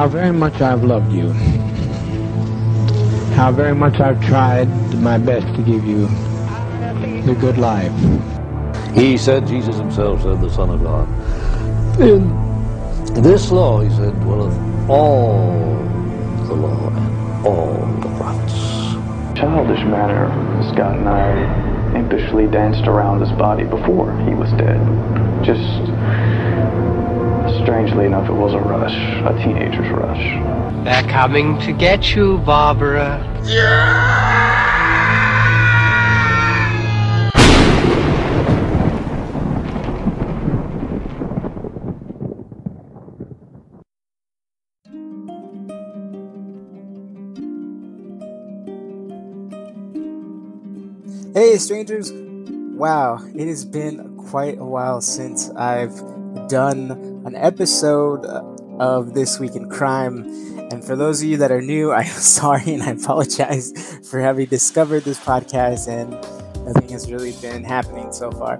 how very much I've loved you, how very much I've tried my best to give you the good life. He said, Jesus himself said, the Son of God. In this law, he said, dwelleth all the law and all the prophets. Childish manner, Scott and I impishly danced around his body before he was dead. Just, strangely enough, it was a rush, a teenager's rush. They're coming to get you, Barbara. Yeah! Hey, strangers. Wow, it has been quite a while since I've done an episode of This Week in Crime. And for those of you that are new, I'm sorry and I apologize for having discovered this podcast and nothing has really been happening so far.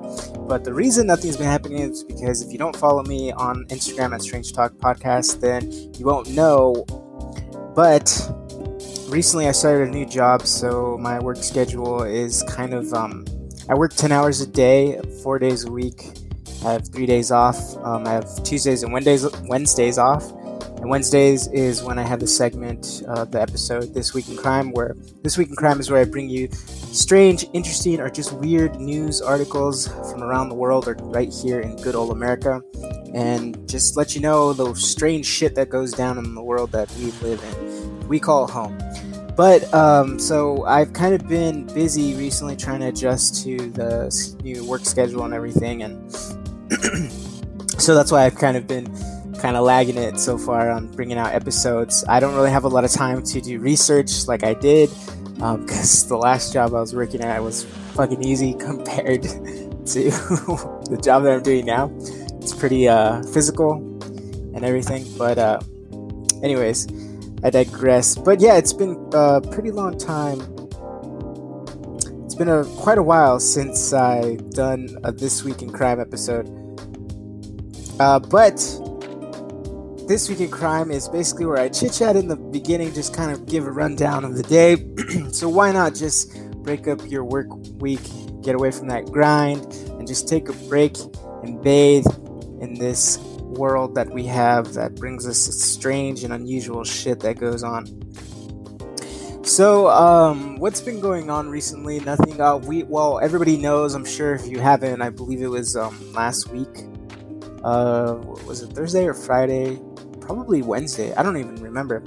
But the reason nothing's been happening is because if you don't follow me on Instagram at Strange Talk Podcast, then you won't know. But recently I started a new job, so my work schedule is kind of... I work 10 hours a day, 4 days a week. I have 3 days off. I have Tuesdays and Wednesdays off. And Wednesdays is when I have the segment of the episode This Week in Crime, where This Week in Crime is where I bring you strange, interesting, or just weird news articles from around the world or right here in good old America, and just let you know the strange shit that goes down in the world that we live in. We call it home. But, so I've kind of been busy recently trying to adjust to the new work schedule and everything, and so that's why I've kind of been lagging it so far on bringing out episodes. I don't really have a lot of time to do research like I did, because the last job I was working at was fucking easy compared to the job that I'm doing now. It's pretty physical and everything, but anyways, I digress. But yeah, it's been a pretty long time. It's been quite a while since I've done a This Week in Crime episode, but This Week in Crime is basically where I chit-chat in the beginning, just kind of give a rundown of the day. So why not just break up your work week, get away from that grind, and just take a break and bathe in this world that we have that brings us strange and unusual shit that goes on. So, what's been going on recently? Nothing. Well, everybody knows, I'm sure if you haven't, I believe it was last week. Was it Thursday or Friday? Probably Wednesday. I don't even remember,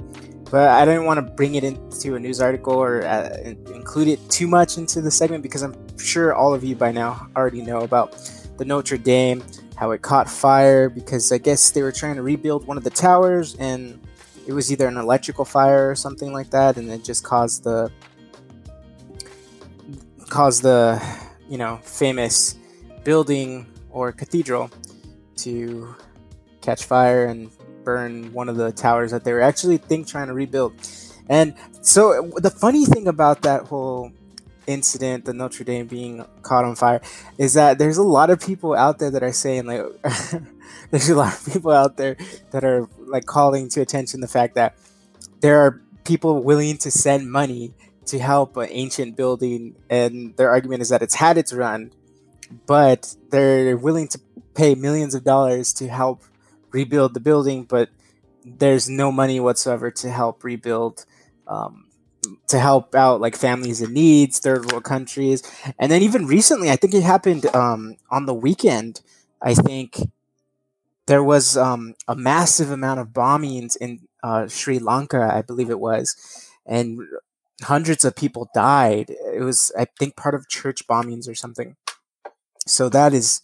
but I didn't want to bring it into a news article or include it too much into the segment because I'm sure all of you by now already know about the Notre Dame, how it caught fire because I guess they were trying to rebuild one of the towers and it was either an electrical fire or something like that, and it just caused the famous building or cathedral to catch fire and burn one of the towers that they were trying to rebuild. And so the funny thing about that whole incident, the Notre Dame being caught on fire, is that there's a lot of people out there that are saying, like, there's a lot of people out there that are like calling to attention the fact that there are people willing to send money to help an ancient building, and their argument is that it's had its run, but they're willing to pay millions of dollars to help rebuild the building, but there's no money whatsoever to help rebuild, to help out like families in needs, third world countries. And then even recently, I think it happened on the weekend, I think there was a massive amount of bombings in Sri Lanka, I believe it was, and hundreds of people died. It was, I think, part of church bombings or something. So that is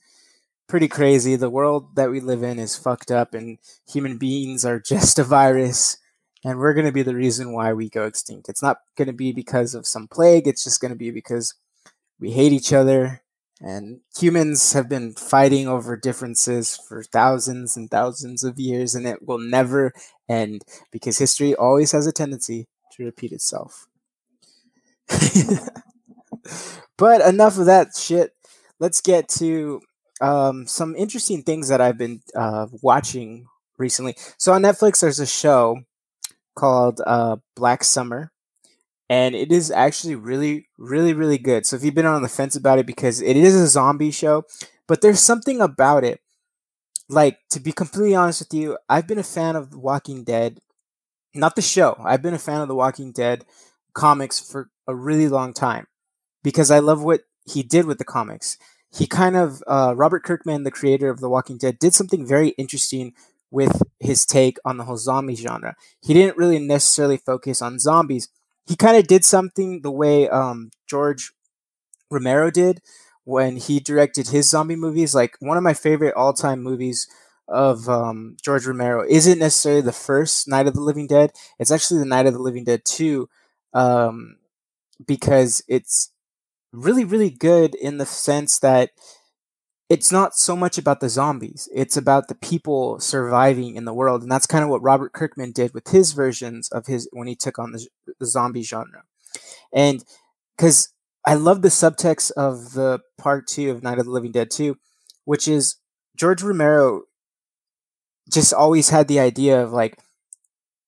pretty crazy. The world that we live in is fucked up, and human beings are just a virus, and we're going to be the reason why we go extinct. It's not going to be because of some plague. It's just going to be because we hate each other, and humans have been fighting over differences for thousands and thousands of years, and it will never end because history always has a tendency to repeat itself. But enough of that shit. Let's get to some interesting things that I've been watching recently. So on Netflix, there's a show called Black Summer, and it is actually really, really, really good. So if you've been on the fence about it, because it is a zombie show, but there's something about it. Like, to be completely honest with you, I've been a fan of The Walking Dead, not the show. I've been a fan of The Walking Dead comics for a really long time because I love what he did with the comics. He kind of, Robert Kirkman, the creator of The Walking Dead, did something very interesting with his take on the whole zombie genre. He didn't really necessarily focus on zombies. He kind of did something the way George Romero did when he directed his zombie movies. Like, one of my favorite all-time movies of George Romero isn't necessarily the first Night of the Living Dead. It's actually the Night of the Living Dead 2, because it's really, really good in the sense that it's not so much about the zombies. It's about the people surviving in the world. And that's kind of what Robert Kirkman did with his versions of his, when he took on the zombie genre. And because I love the subtext of the part 2 of Night of the Living Dead 2, which is George Romero just always had the idea of, like,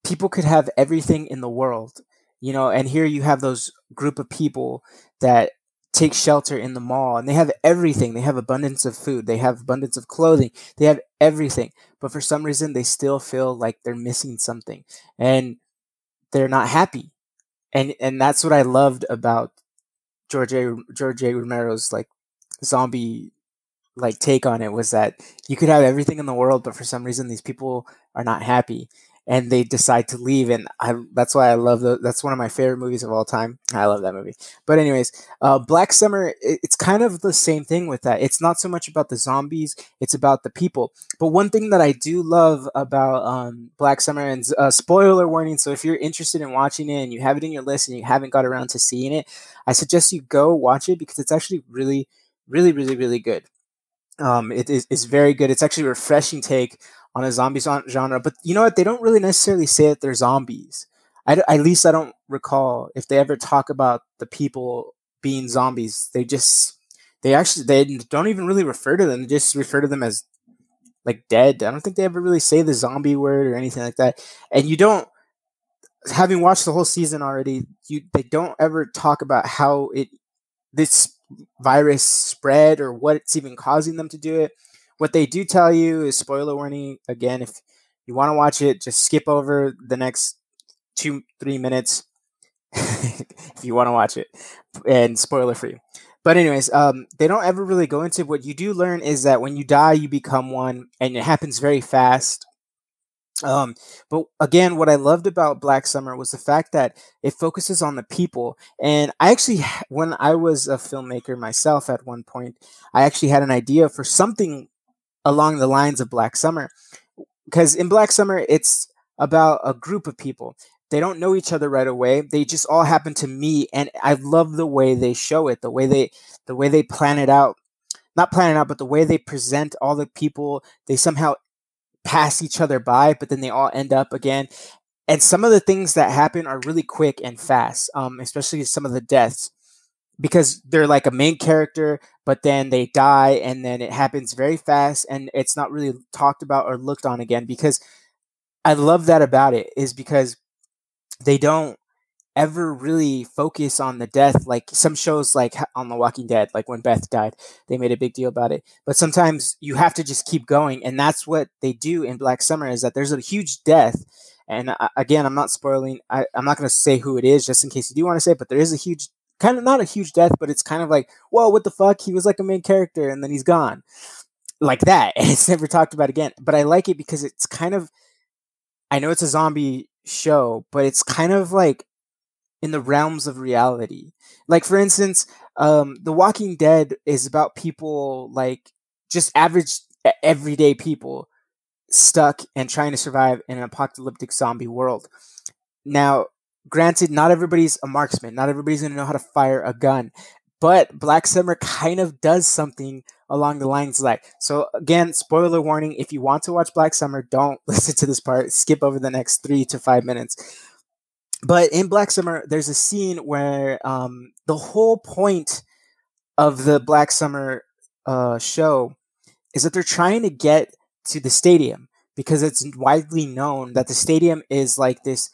people could have everything in the world, you know, and here you have those group of people that take shelter in the mall, and they have everything. They have abundance of food. They have abundance of clothing. They have everything. But for some reason, they still feel like they're missing something, and they're not happy. And that's what I loved about George A. Romero's, like, zombie, like, take on it, was that you could have everything in the world, but for some reason, these people are not happy, and they decide to leave. And that's why I love that's one of my favorite movies of all time. I love that movie. But anyways, Black Summer, it's kind of the same thing with that. It's not so much about the zombies. It's about the people. But one thing that I do love about Black Summer, and spoiler warning, so if you're interested in watching it and you have it in your list and you haven't got around to seeing it, I suggest you go watch it because it's actually really, really, really, really good. It's very good. It's actually a refreshing take on a zombie genre. But you know what? They don't really necessarily say that they're zombies. At least I don't recall if they ever talk about the people being zombies. They don't even really refer to them. They just refer to them as, like, dead. I don't think they ever really say the zombie word or anything like that. And you don't, having watched the whole season already, they don't ever talk about how this virus spread or what it's even causing them to do it. What they do tell you is, spoiler warning again, if you want to watch it, just skip over the next 2-3 minutes if you want to watch it, and spoiler free. But anyways, they don't ever really go into what you do learn is that when you die, you become one, and it happens very fast. But again, what I loved about Black Summer was the fact that it focuses on the people. And I actually, when I was a filmmaker myself at one point, I actually had an idea for something along the lines of Black Summer, because in Black Summer, it's about a group of people. They don't know each other right away. They just all happen to meet, and I love the way they show it, the way they plan it out, not plan it out, but the way they present all the people. They somehow pass each other by, but then they all end up again. And some of the things that happen are really quick and fast, especially some of the deaths, because they're like a main character, but then they die, and then it happens very fast, and it's not really talked about or looked on again. Because I love that about it, is because they don't ever really focus on the death. Like some shows, like on The Walking Dead, like when Beth died, they made a big deal about it. But sometimes you have to just keep going, and that's what they do in Black Summer, is that there's a huge death. And again, I'm not spoiling. I'm not going to say who it is, just in case you do want to say it, but there is a huge, kind of not a huge death, but it's kind of like, whoa, what the fuck? He was like a main character, and then he's gone, like that. And it's never talked about again. But I like it because it's kind of, I know it's a zombie show, but it's kind of like in the realms of reality. Like, for instance, The Walking Dead is about people, like, just average, everyday people stuck and trying to survive in an apocalyptic zombie world. Now, granted, not everybody's a marksman. Not everybody's going to know how to fire a gun. But Black Summer kind of does something along the lines of that. So again, spoiler warning, if you want to watch Black Summer, don't listen to this part. Skip over the next 3 to 5 minutes. But in Black Summer, there's a scene where the whole point of the Black Summer show is that they're trying to get to the stadium. because it's widely known that the stadium is like this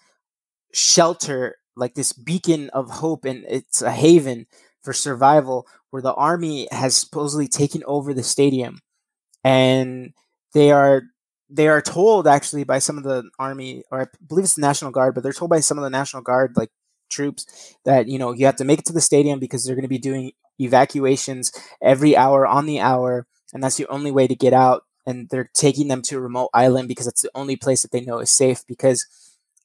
shelter, like this beacon of hope, and it's a haven for survival, where the army has supposedly taken over the stadium. And they are told, actually, by some of the army, or I believe it's the National Guard, but they're told by some of the National Guard, like, troops, that, you know, you have to make it to the stadium because they're going to be doing evacuations every hour on the hour, and that's the only way to get out. And they're taking them to a remote island because that's the only place that they know is safe, because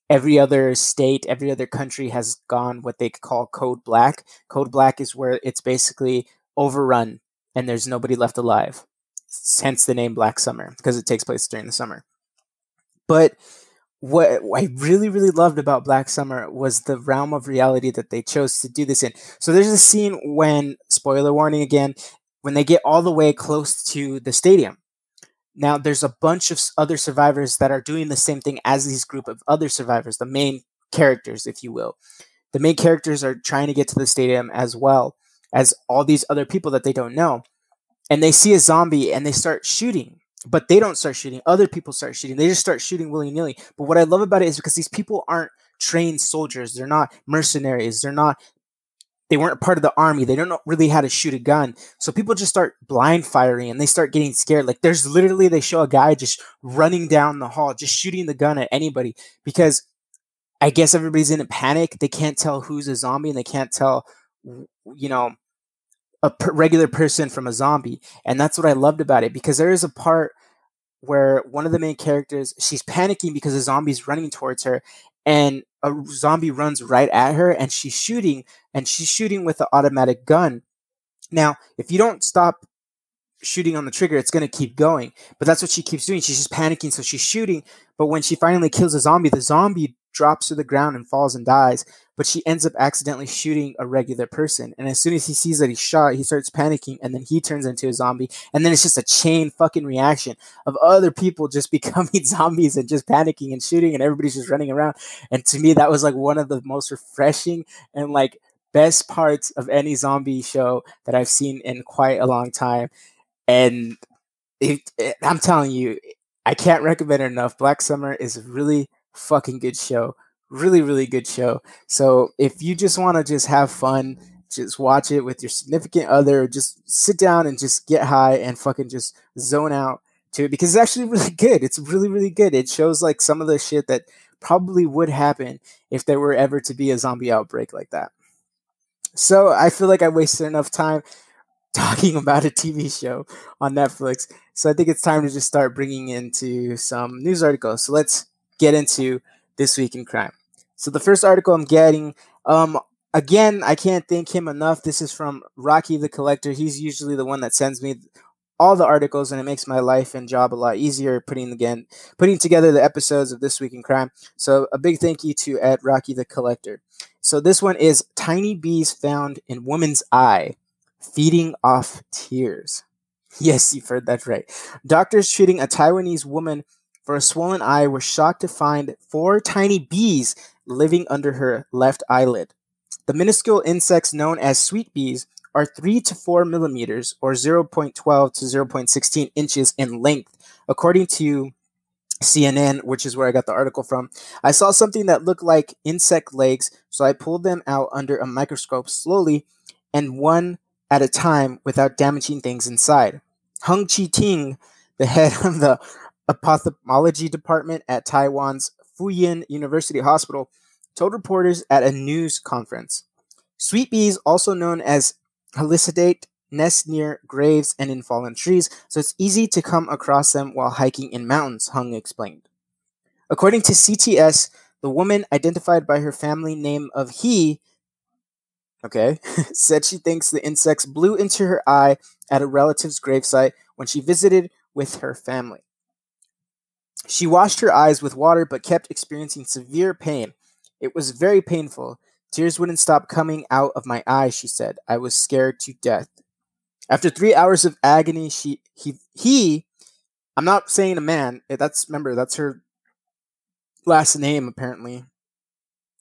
every other state, every other country has gone what they call Code Black. Code Black is where it's basically overrun and there's nobody left alive. Hence the name Black Summer, because it takes place during the summer. But what I really, really loved about Black Summer was the realm of reality that they chose to do this in. So there's a scene when, spoiler warning again, when they get all the way close to the stadium. Now, there's a bunch of other survivors that are doing the same thing as these group of other survivors, the main characters, if you will. The main characters are trying to get to the stadium as well as all these other people that they don't know. And they see a zombie and they start shooting. But they don't start shooting. Other people start shooting. They just start shooting willy-nilly. But what I love about it is because these people aren't trained soldiers. They're not mercenaries. They weren't part of the army. They don't know really how to shoot a gun. So people just start blind firing and they start getting scared. Like, there's literally, they show a guy just running down the hall, just shooting the gun at anybody, because I guess everybody's in a panic. They can't tell who's a zombie and they can't tell, you know, a regular person from a zombie. And that's what I loved about it, because there is a part where one of the main characters, she's panicking because a zombie's running towards her, and a zombie runs right at her, and she's shooting with an automatic gun. Now, if you don't stop shooting on the trigger, it's going to keep going, but that's what she keeps doing. She's just panicking, so she's shooting, but when she finally kills a zombie, the zombie drops to the ground and falls and dies, but she ends up accidentally shooting a regular person. And as soon as he sees that he's shot, he starts panicking, and then he turns into a zombie. And then it's just a chain fucking reaction of other people just becoming zombies and just panicking and shooting, and everybody's just running around. And to me, that was like one of the most refreshing and like best parts of any zombie show that I've seen in quite a long time. And I'm telling you, I can't recommend it enough. Black Summer is really fucking good show. Really, really good show. So if you just want to just have fun, just watch it with your significant other, just sit down and just get high and fucking just zone out to it, because it's actually really good. It's really, really good. It shows like some of the shit that probably would happen if there were ever to be a zombie outbreak like that. So I feel like I wasted enough time talking about a TV show on Netflix. So I think it's time to just start bringing into some news articles. So let's get into This Week in Crime. So the first article I'm getting, again, I can't thank him enough. This is from Rocky the Collector. He's usually the one that sends me all the articles, and it makes my life and job a lot easier putting together the episodes of This Week in Crime. So a big thank you to Rocky the Collector. So this one is tiny bees found in woman's eye, feeding off tears. Yes, you've heard that right. Doctors treating a Taiwanese woman for a swollen eye were shocked to find 4 tiny bees living under her left eyelid. The minuscule insects known as sweet bees are 3 to 4 millimeters, or 0.12 to 0.16 inches in length, according to CNN, which is where I got the article from. I saw something that looked like insect legs, so I pulled them out under a microscope slowly and one at a time without damaging things inside. Hung Chi Ting, the head of the ophthalmology department at Taiwan's Fuyin University Hospital, told reporters at a news conference. Sweet bees, also known as helicidae, nest near graves and in fallen trees, so it's easy to come across them while hiking in mountains, Hung explained. According to CTS, the woman, identified by her family name of He, said she thinks the insects blew into her eye at a relative's gravesite when she visited with her family. She washed her eyes with water but kept experiencing severe pain. It was very painful. Tears wouldn't stop coming out of my eyes, she said. I was scared to death. After 3 hours of agony, I'm not saying a man. That's her last name, apparently.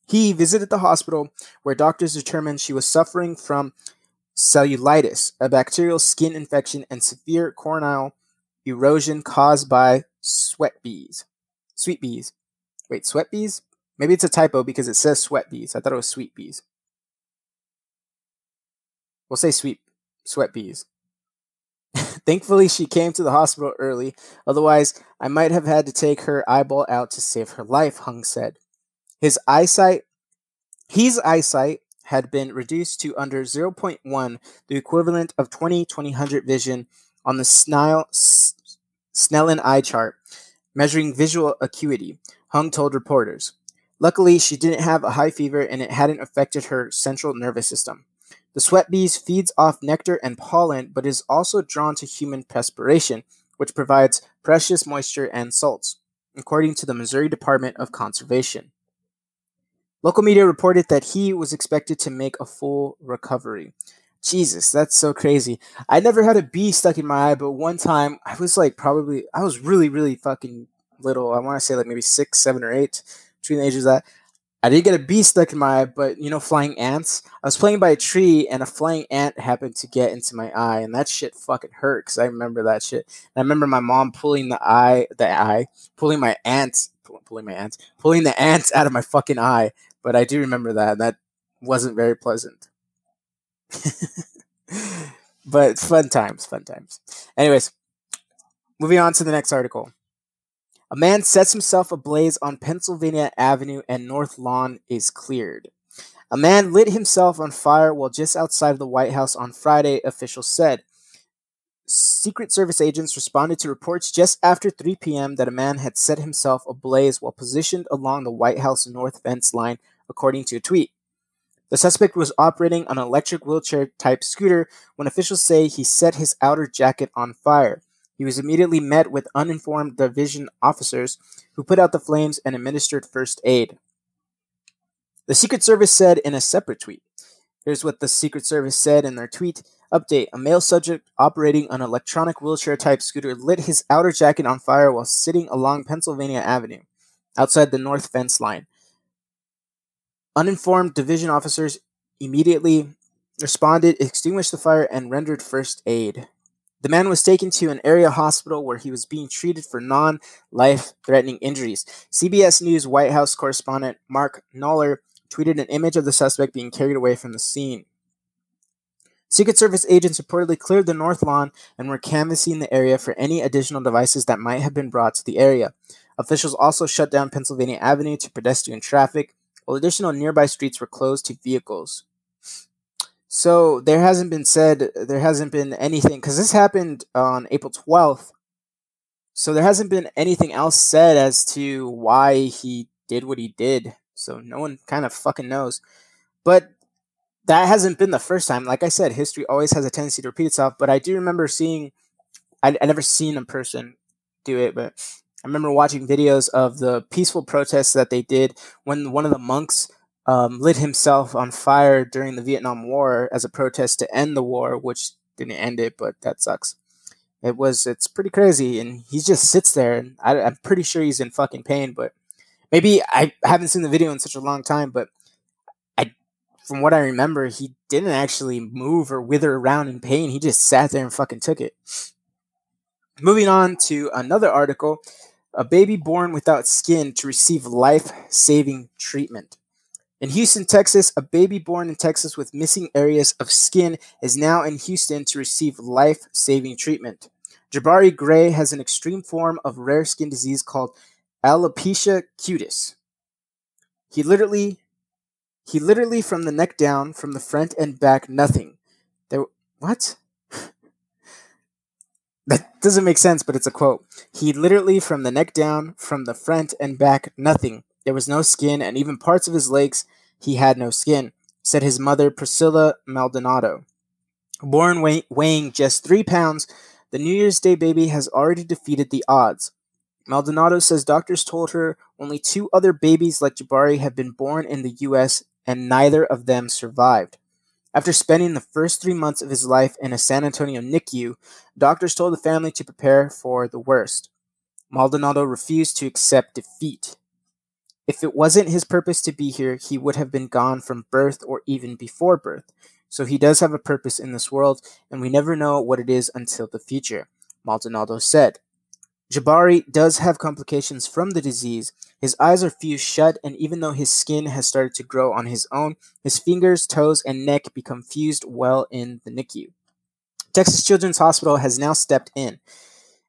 He visited the hospital, where doctors determined she was suffering from cellulitis, a bacterial skin infection and severe corneal erosion caused by sweat bees. Wait, sweat bees? Maybe it's a typo because it says sweat bees. I thought it was sweet bees. We'll say sweat bees. Thankfully, she came to the hospital early. Otherwise, I might have had to take her eyeball out to save her life, Hung said. His eyesight had been reduced to under 0.1, the equivalent of 20/100 vision on the Snellen eye chart, measuring visual acuity, Hung told reporters. Luckily, she didn't have a high fever and it hadn't affected her central nervous system. The sweat bees feeds off nectar and pollen, but is also drawn to human perspiration, which provides precious moisture and salts, according to the Missouri Department of Conservation. Local media reported that he was expected to make a full recovery. Jesus, that's so crazy. I never had a bee stuck in my eye, but one time I was really, really fucking little. I want to say like maybe 6, 7, or 8, between the ages of that. I did get a bee stuck in my eye, but flying ants? I was playing by a tree and a flying ant happened to get into my eye, and that shit fucking hurt because I remember that shit. And I remember my mom pulling pulling the ants out of my fucking eye. But I do remember that, and that wasn't very pleasant. But fun times. Anyways, moving on to the next article. A man sets himself ablaze on Pennsylvania Avenue and North Lawn is cleared. A man lit himself on fire while just outside of the White House on Friday, officials said. Secret Service agents responded to reports just after 3 p.m. that a man had set himself ablaze while positioned along the White House north fence line, according to a tweet. The suspect was operating an electric wheelchair-type scooter when officials say he set his outer jacket on fire. He was immediately met with uniformed division officers who put out the flames and administered first aid. The Secret Service said in a separate tweet. Here's what the Secret Service said in their tweet. Update. A male subject operating an electronic wheelchair-type scooter lit his outer jacket on fire while sitting along Pennsylvania Avenue, outside the north fence line. Uniformed division officers immediately responded, extinguished the fire, and rendered first aid. The man was taken to an area hospital where he was being treated for non-life-threatening injuries. CBS News White House correspondent Mark Knoller tweeted an image of the suspect being carried away from the scene. Secret Service agents reportedly cleared the north lawn and were canvassing the area for any additional devices that might have been brought to the area. Officials also shut down Pennsylvania Avenue to pedestrian traffic, while additional nearby streets were closed to vehicles. So there hasn't been anything, because this happened on April 12th, so there hasn't been anything else said as to why he did what he did, so no one kind of fucking knows. But that hasn't been the first time. Like I said, history always has a tendency to repeat itself, but I do remember I never seen a person do it, but I remember watching videos of the peaceful protests that they did when one of the monks lit himself on fire during the Vietnam War as a protest to end the war, which didn't end it, but that sucks. It's pretty crazy, and he just sits there, and I'm pretty sure he's in fucking pain, but maybe I haven't seen the video in such a long time, but from what I remember, he didn't actually move or wither around in pain. He just sat there and fucking took it. Moving on to another article, a baby born without skin to receive life-saving treatment. In Houston, Texas, a baby born in Texas with missing areas of skin is now in Houston to receive life-saving treatment. Jabari Gray has an extreme form of rare skin disease called alopecia cutis. He literally from the neck down, from the front and back, nothing. What? That doesn't make sense, but it's a quote. He literally from the neck down, from the front and back, nothing. There was no skin, and even parts of his legs, he had no skin, said his mother, Priscilla Maldonado. Born weighing just 3 pounds, the New Year's Day baby has already defeated the odds. Maldonado says doctors told her only 2 other babies like Jabari have been born in the U.S., and neither of them survived. After spending the first 3 months of his life in a San Antonio NICU, doctors told the family to prepare for the worst. Maldonado refused to accept defeat. If it wasn't his purpose to be here, he would have been gone from birth or even before birth. So he does have a purpose in this world, and we never know what it is until the future, Maldonado said. Jabari does have complications from the disease. His eyes are fused shut, and even though his skin has started to grow on his own, his fingers, toes, and neck become fused while in the NICU. Texas Children's Hospital has now stepped in.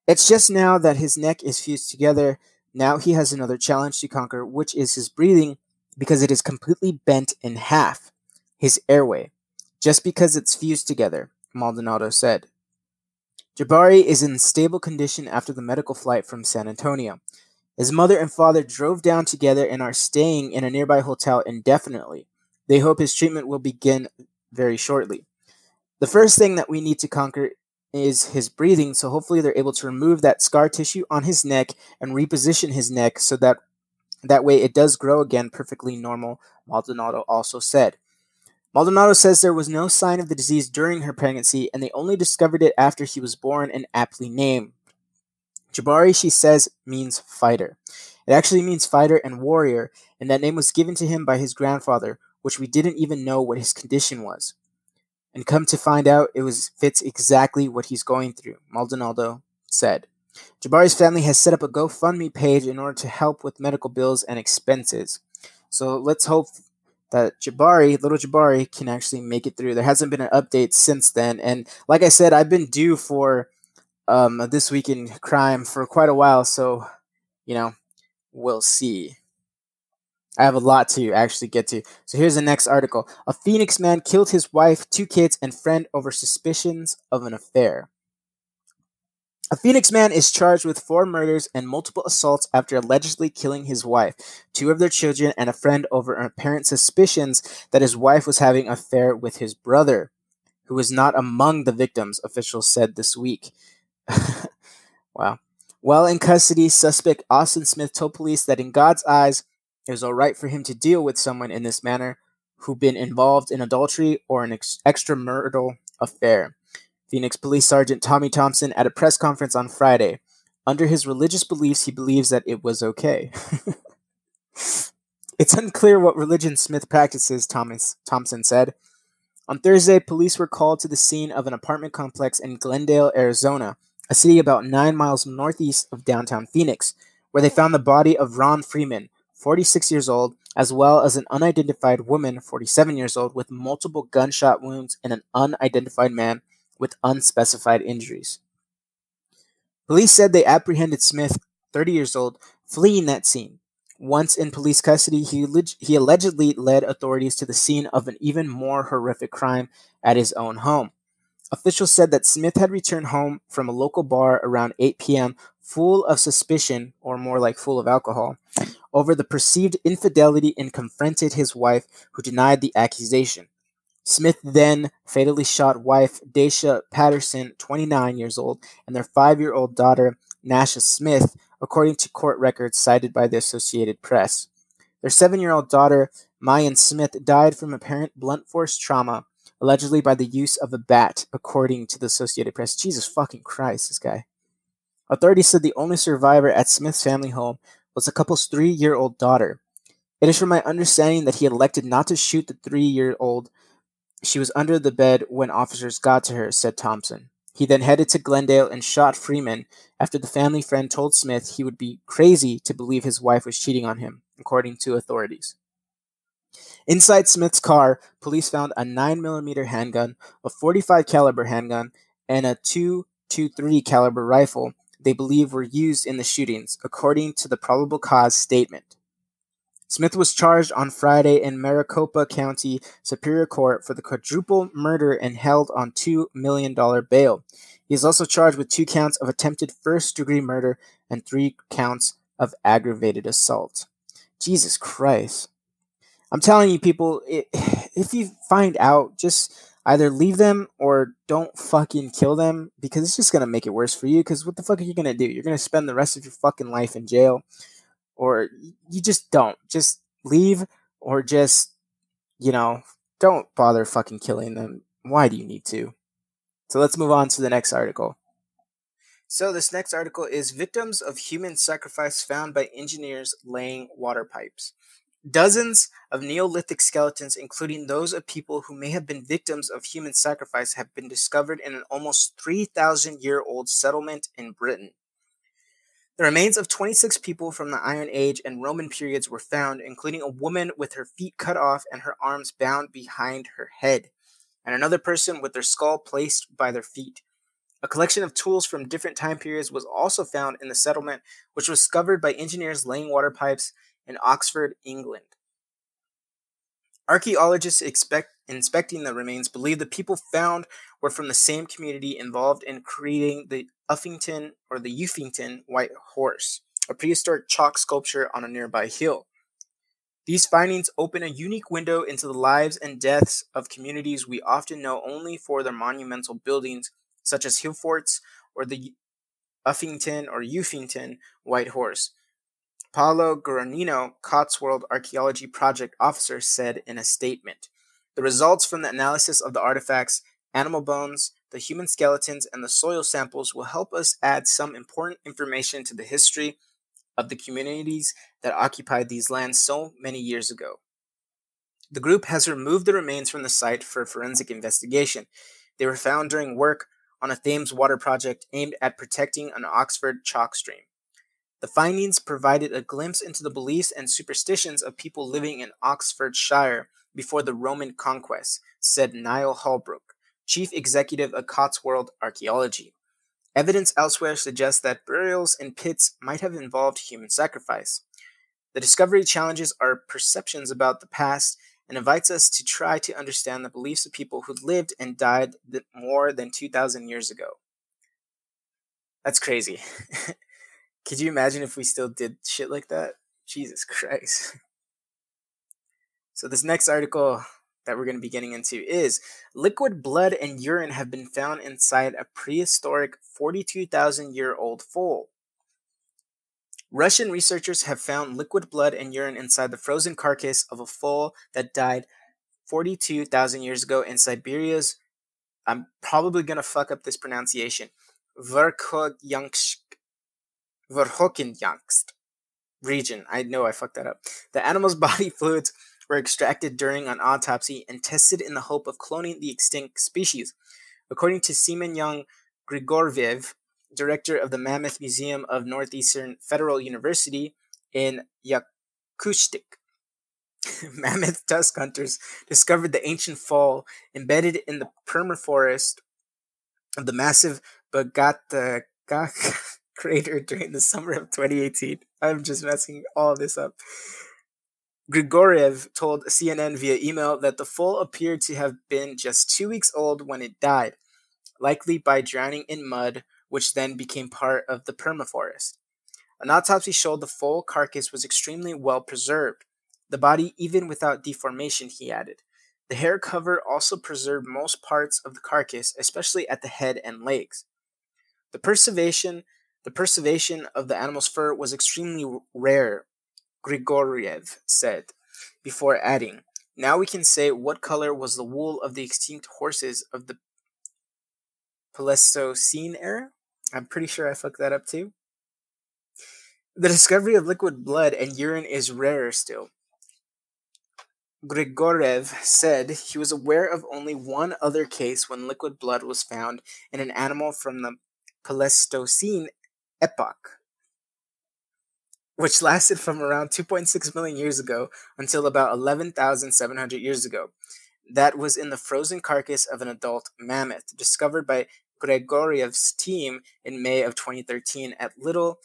It's just now that his neck is fused together. Now he has another challenge to conquer, which is his breathing, because it is completely bent in half. His airway. Just because it's fused together, Maldonado said. Jabari is in stable condition after the medical flight from San Antonio. His mother and father drove down together and are staying in a nearby hotel indefinitely. They hope his treatment will begin very shortly. The first thing that we need to conquer is his breathing, so hopefully they're able to remove that scar tissue on his neck and reposition his neck so that way it does grow again perfectly normal, Maldonado also said. Maldonado says there was no sign of the disease during her pregnancy, and they only discovered it after he was born and aptly named. Jabari, she says, means fighter. It actually means fighter and warrior, and that name was given to him by his grandfather, which we didn't even know what his condition was. And come to find out, it fits exactly what he's going through, Maldonado said. Jabari's family has set up a GoFundMe page in order to help with medical bills and expenses. So let's hope that little Jabari, can actually make it through. There hasn't been an update since then. And like I said, I've been due for This Week in Crime for quite a while. So, we'll see. I have a lot to actually get to. So here's the next article. A Phoenix man killed his wife, 2 kids, and friend over suspicions of an affair. A Phoenix man is charged with 4 murders and multiple assaults after allegedly killing his wife, 2 of their children, and a friend over apparent suspicions that his wife was having an affair with his brother, who was not among the victims, officials said this week. Wow. While in custody, suspect Austin Smith told police that in God's eyes, it was all right for him to deal with someone in this manner who'd been involved in adultery or an extramarital affair. Phoenix Police Sergeant Tommy Thompson at a press conference on Friday. Under his religious beliefs, he believes that it was okay. It's unclear what religion Smith practices, Thompson said. On Thursday, police were called to the scene of an apartment complex in Glendale, Arizona, a city about 9 miles northeast of downtown Phoenix, where they found the body of Ron Freeman, 46 years old, as well as an unidentified woman, 47 years old, with multiple gunshot wounds, and an unidentified man with unspecified injuries. Police said they apprehended Smith, 30 years old, fleeing that scene. Once in police custody, he allegedly led authorities to the scene of an even more horrific crime at his own home. Officials said that Smith had returned home from a local bar around 8 p.m., full of suspicion, or more like full of alcohol, over the perceived infidelity, and confronted his wife, who denied the accusation. Smith then fatally shot wife Daisha Patterson, 29 years old, and their 5-year-old daughter, Nasha Smith, according to court records cited by the Associated Press. Their 7-year-old daughter, Mayan Smith, died from apparent blunt force trauma, allegedly by the use of a bat, according to the Associated Press. Jesus fucking Christ, this guy. Authorities said the only survivor at Smith's family home was the couple's 3-year-old daughter. It is from my understanding that he elected not to shoot the 3-year-old. She was under the bed when officers got to her, said Thompson. He then headed to Glendale and shot Freeman after the family friend told Smith he would be crazy to believe his wife was cheating on him, according to authorities. Inside Smith's car, police found a 9mm handgun, a .45 caliber handgun, and a .223 caliber rifle they believe were used in the shootings, according to the probable cause statement. Smith was charged on Friday in Maricopa County Superior Court for the quadruple murder and held on $2 million bail. He is also charged with 2 counts of attempted first-degree murder and 3 counts of aggravated assault. Jesus Christ. I'm telling you, people, if you find out, just either leave them or don't fucking kill them, because it's just going to make it worse for you, because what the fuck are you going to do? You're going to spend the rest of your fucking life in jail. Or you just don't. Just leave, or just, don't bother fucking killing them. Why do you need to? So let's move on to the next article. So this next article is Victims of Human Sacrifice Found by Engineers Laying Water Pipes. Dozens of Neolithic skeletons, including those of people who may have been victims of human sacrifice, have been discovered in an almost 3,000-year-old settlement in Britain. The remains of 26 people from the Iron Age and Roman periods were found, including a woman with her feet cut off and her arms bound behind her head, and another person with their skull placed by their feet. A collection of tools from different time periods was also found in the settlement, which was discovered by engineers laying water pipes in Oxford, England. Archaeologists inspecting the remains believe the people found were from the same community involved in creating the Uffington White Horse, a prehistoric chalk sculpture on a nearby hill. These findings open a unique window into the lives and deaths of communities we often know only for their monumental buildings, such as hill forts or the Uffington White Horse. Paolo Goronino, Cotswold Archaeology Project Officer, said in a statement, "The results from the analysis of the artifacts, animal bones, the human skeletons, and the soil samples will help us add some important information to the history of the communities that occupied these lands so many years ago." The group has removed the remains from the site for forensic investigation. They were found during work on a Thames water project aimed at protecting an Oxford chalk stream. The findings provided a glimpse into the beliefs and superstitions of people living in Oxfordshire before the Roman conquest, said Niall Holbrook, chief executive of Cotswold Archaeology. Evidence elsewhere suggests that burials in pits might have involved human sacrifice. The discovery challenges our perceptions about the past and invites us to try to understand the beliefs of people who lived and died more than 2,000 years ago. That's crazy. Could you imagine if we still did shit like that? Jesus Christ. So this next article that we're going to be getting into is liquid blood and urine have been found inside a prehistoric 42,000-year-old foal. Russian researchers have found liquid blood and urine inside the frozen carcass of a foal that died 42,000 years ago in Siberia's, I'm probably going to fuck up this pronunciation, Verkhoyansk region. I know I fucked that up. The animal's body fluids were extracted during an autopsy and tested in the hope of cloning the extinct species. According to Simon Young Grigoriev, director of the Mammoth Museum of Northeastern Federal University in Yakutsk, mammoth tusk hunters discovered the ancient foal embedded in the permafrost of the massive Batagaika Crater during the summer of 2018. I'm just messing all this up. Grigoriev told CNN via email that the foal appeared to have been just 2 weeks old when it died, likely by drowning in mud, which then became part of the permafrost. An autopsy showed the foal carcass was extremely well preserved, the body even without deformation, he added. The hair cover also preserved most parts of the carcass, especially at the head and legs. The preservation of the animal's fur was extremely rare, Grigoriev said, before adding, "Now we can say what color was the wool of the extinct horses of the Pleistocene era?" I'm pretty sure I fucked that up too. The discovery of liquid blood and urine is rarer still. Grigoriev said he was aware of only one other case when liquid blood was found in an animal from the Pleistocene epoch, which lasted from around 2.6 million years ago until about 11,700 years ago. That was in the frozen carcass of an adult mammoth, discovered by Grigoriev's team in May of 2013 at Little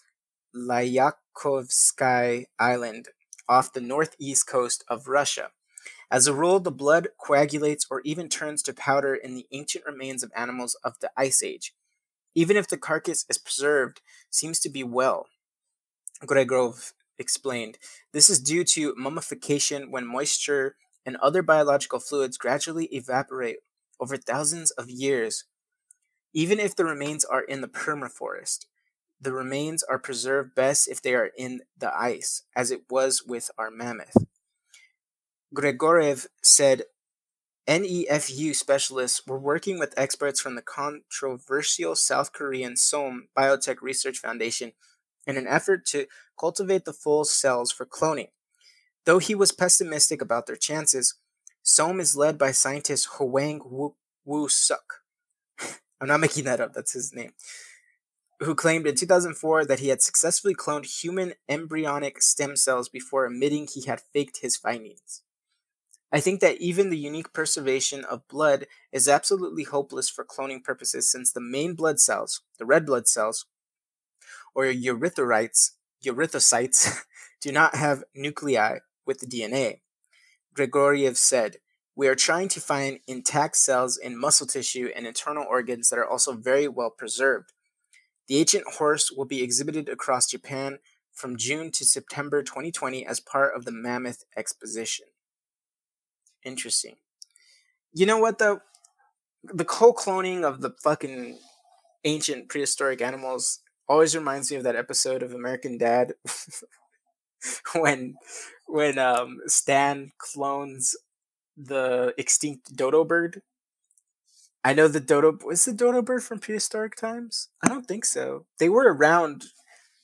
Lyakhovsky Island off the northeast coast of Russia. As a rule, the blood coagulates or even turns to powder in the ancient remains of animals of the Ice Age, even if the carcass is preserved, seems to be well. Grigoriev explained, "This is due to mummification when moisture and other biological fluids gradually evaporate over thousands of years. Even if the remains are in the permafrost, the remains are preserved best if they are in the ice, as it was with our mammoth." Grigoriev said NEFU specialists were working with experts from the controversial South Korean SOOAM Biotech Research Foundation in an effort to cultivate the foal's cells for cloning. Though he was pessimistic about their chances, SOAM is led by scientist Hwang Woo Suk. I'm not making that up, that's his name. who claimed in 2004 that he had successfully cloned human embryonic stem cells before admitting he had faked his findings. I think that even the unique preservation of blood is absolutely hopeless for cloning purposes, since the main blood cells, the red blood cells, or erythrocytes, do not have nuclei with the DNA. Grigoriev said, "We are trying to find intact cells in muscle tissue and internal organs that are also very well preserved. The ancient horse will be exhibited across Japan from June to September 2020 as part of the Mammoth Exposition." Interesting. You know what, though? The whole cloning of the fucking ancient prehistoric animals always reminds me of that episode of American Dad when Stan clones the extinct dodo bird. I know the dodo... Is the dodo bird from prehistoric times? I don't think so. They were around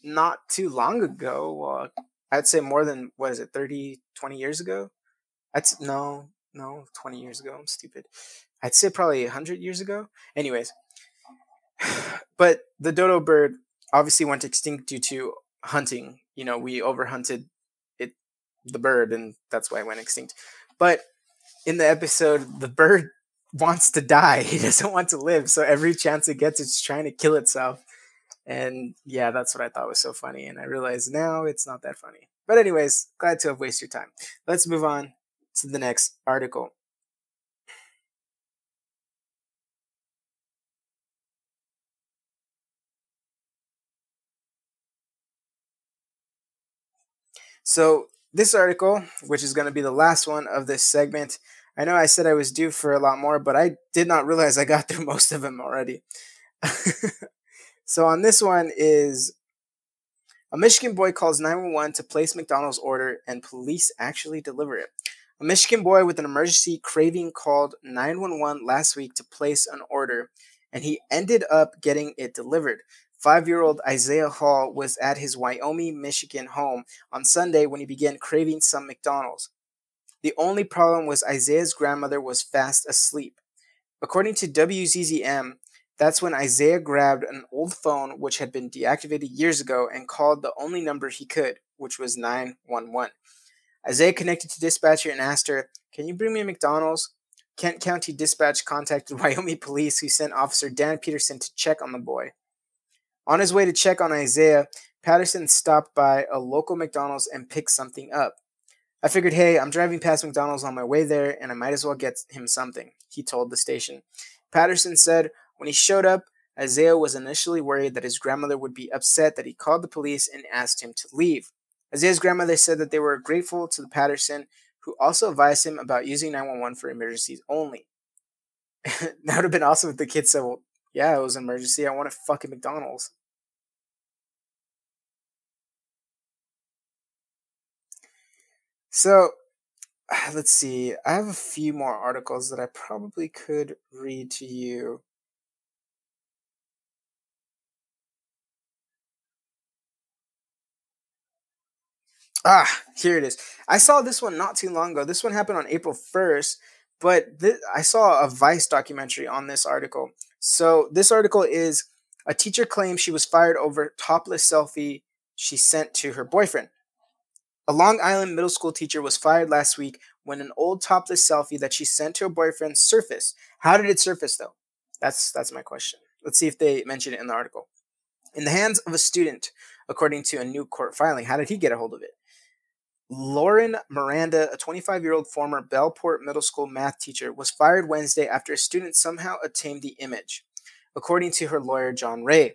not too long ago. I'd say more than, 20 years ago? 20 years ago. I'm stupid. I'd say probably 100 years ago. Anyways. But the dodo bird obviously went extinct due to hunting. You know, we overhunted it, the bird, and that's why it went extinct. But in the episode, the bird wants to die. He doesn't want to live. So every chance it gets, it's trying to kill itself. And yeah, that's what I thought was so funny. And I realize now it's not that funny. But anyways, glad to have wasted your time. Let's move on to the next article. So this article, which is going to be the last one of this segment, I know I said I was due for a lot more, but I did not realize I got through most of them already. So on this one is, a Michigan boy calls 911 to place McDonald's order and police actually deliver it. A Michigan boy with an emergency craving called 911 last week to place an order, and he ended up getting it delivered. 5-year-old Isaiah Hall was at his Wyoming, Michigan home on Sunday when he began craving some McDonald's. The only problem was Isaiah's grandmother was fast asleep. According to WZZM, that's when Isaiah grabbed an old phone which had been deactivated years ago and called the only number he could, which was 911. Isaiah connected to dispatcher and asked her, "Can you bring me a McDonald's?" Kent County Dispatch contacted Wyoming police, who sent Officer Dan Peterson to check on the boy. On his way to check on Isaiah, Patterson stopped by a local McDonald's and picked something up. "I figured, hey, I'm driving past McDonald's on my way there, and I might as well get him something," he told the station. Patterson said when he showed up, Isaiah was initially worried that his grandmother would be upset that he called the police and asked him to leave. Isaiah's grandmother said that they were grateful to Patterson, who also advised him about using 911 for emergencies only. That would have been awesome if the kid said, "Well, yeah, it was an emergency. I want a fucking McDonald's." So, let's see. I have a few more articles that I probably could read to you. Here it is. I saw this one not too long ago. This one happened on April 1st, but I saw a Vice documentary on this article. So, this article is, a teacher claims she was fired over topless selfie she sent to her boyfriend. A Long Island middle school teacher was fired last week when an old topless selfie that she sent to her boyfriend surfaced. How did it surface, though? That's my question. Let's see if they mention it in the article. In the hands of a student, according to a new court filing. How did he get a hold of it? Lauren Miranda, a 25-year-old former Bellport Middle School math teacher, was fired Wednesday after a student somehow obtained the image, according to her lawyer, John Ray.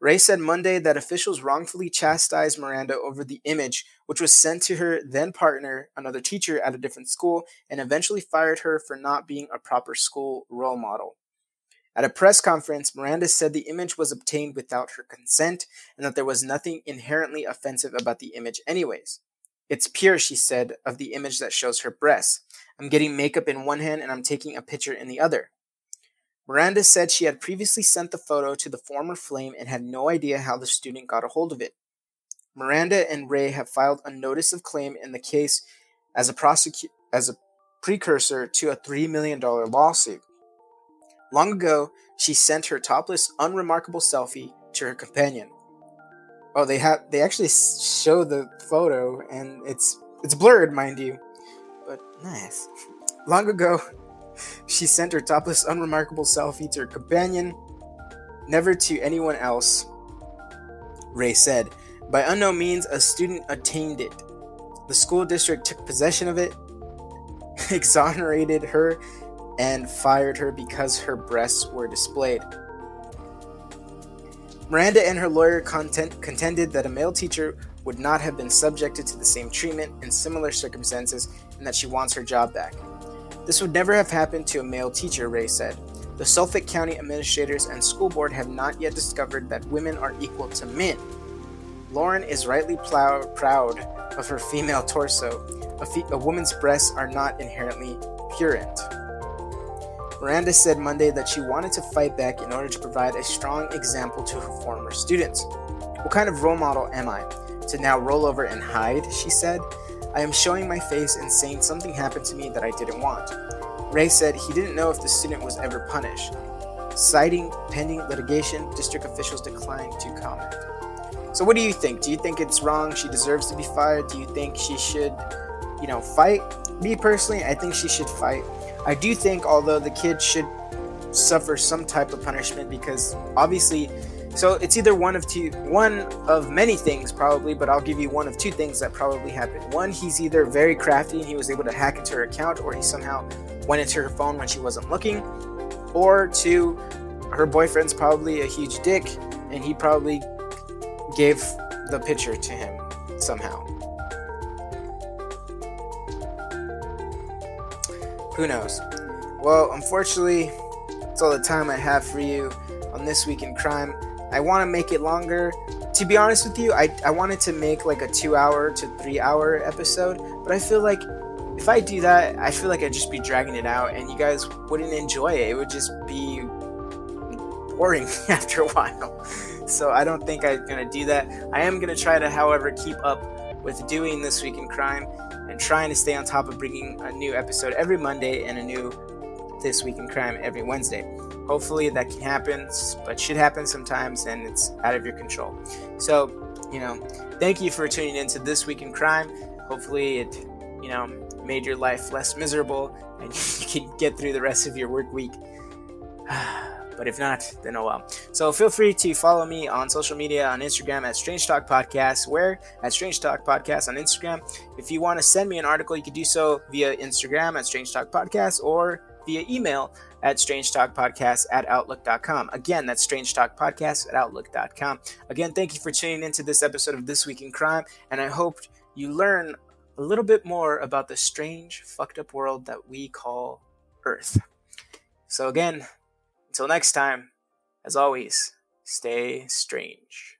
Ray said Monday that officials wrongfully chastised Miranda over the image, which was sent to her then-partner, another teacher at a different school, and eventually fired her for not being a proper school role model. At a press conference, Miranda said the image was obtained without her consent and that there was nothing inherently offensive about the image anyways. "It's pure," she said, of the image that shows her breasts. "I'm getting makeup in one hand and I'm taking a picture in the other." Miranda said she had previously sent the photo to the former flame and had no idea how the student got a hold of it. Miranda and Ray have filed a notice of claim in the case as a precursor to a $3 million lawsuit. Long ago, she sent her topless, unremarkable selfie to her companion. Oh, they actually show the photo, and it's blurred, mind you, but nice. Long ago, she sent her topless, unremarkable selfie to her companion, never to anyone else, Ray said. By unknown means, a student attained it. The school district took possession of it, exonerated her, and fired her because her breasts were displayed. Miranda and her lawyer contended that a male teacher would not have been subjected to the same treatment in similar circumstances, and that she wants her job back. This would never have happened to a male teacher, Ray said. The Suffolk County administrators and school board have not yet discovered that women are equal to men. Lauren is rightly proud of her female torso. A woman's breasts are not inherently purient. Miranda said Monday that she wanted to fight back in order to provide a strong example to her former students. What kind of role model am I? To now roll over and hide, she said. I am showing my face and saying something happened to me that I didn't want. Ray said he didn't know if the student was ever punished. Citing pending litigation, district officials declined to comment. So what do you think? Do you think it's wrong? She deserves to be fired? Do you think she should, fight? Me personally, I think she should fight. I do think, although the kid should suffer some type of punishment, because obviously, so it's either one of many things probably, but I'll give you one of two things that probably happened. One, he's either very crafty and he was able to hack into her account, or he somehow went into her phone when she wasn't looking. Or two, her boyfriend's probably a huge dick and he probably gave the picture to him somehow. Who knows? Well, unfortunately, that's all the time I have for you on This Week in Crime. I want to make it longer. To be honest with you, I wanted to make like a 2-hour to 3-hour episode, but I feel like if I do that, I feel like I'd just be dragging it out and you guys wouldn't enjoy it. It would just be boring after a while. So I don't think I'm going to do that. I am going to try to, however, keep up with doing This Week in Crime and trying to stay on top of bringing a new episode every Monday and a new This Week in Crime every Wednesday. Hopefully that can happen, but shit happens sometimes and it's out of your control. So, thank you for tuning in to This Week in Crime. Hopefully it, made your life less miserable and you can get through the rest of your work week. But if not, then oh well. So feel free to follow me on social media, on Instagram at Strange Talk Podcast, at Strange Talk Podcast on Instagram. If you want to send me an article, you can do so via Instagram at Strange Talk Podcast or via email at strangetalkpodcast@outlook.com. Again, that's strangetalkpodcast@outlook.com. Again, thank you for tuning into this episode of This Week in Crime, and I hope you learn a little bit more about the strange, fucked up world that we call Earth. So again, until next time, as always, stay strange.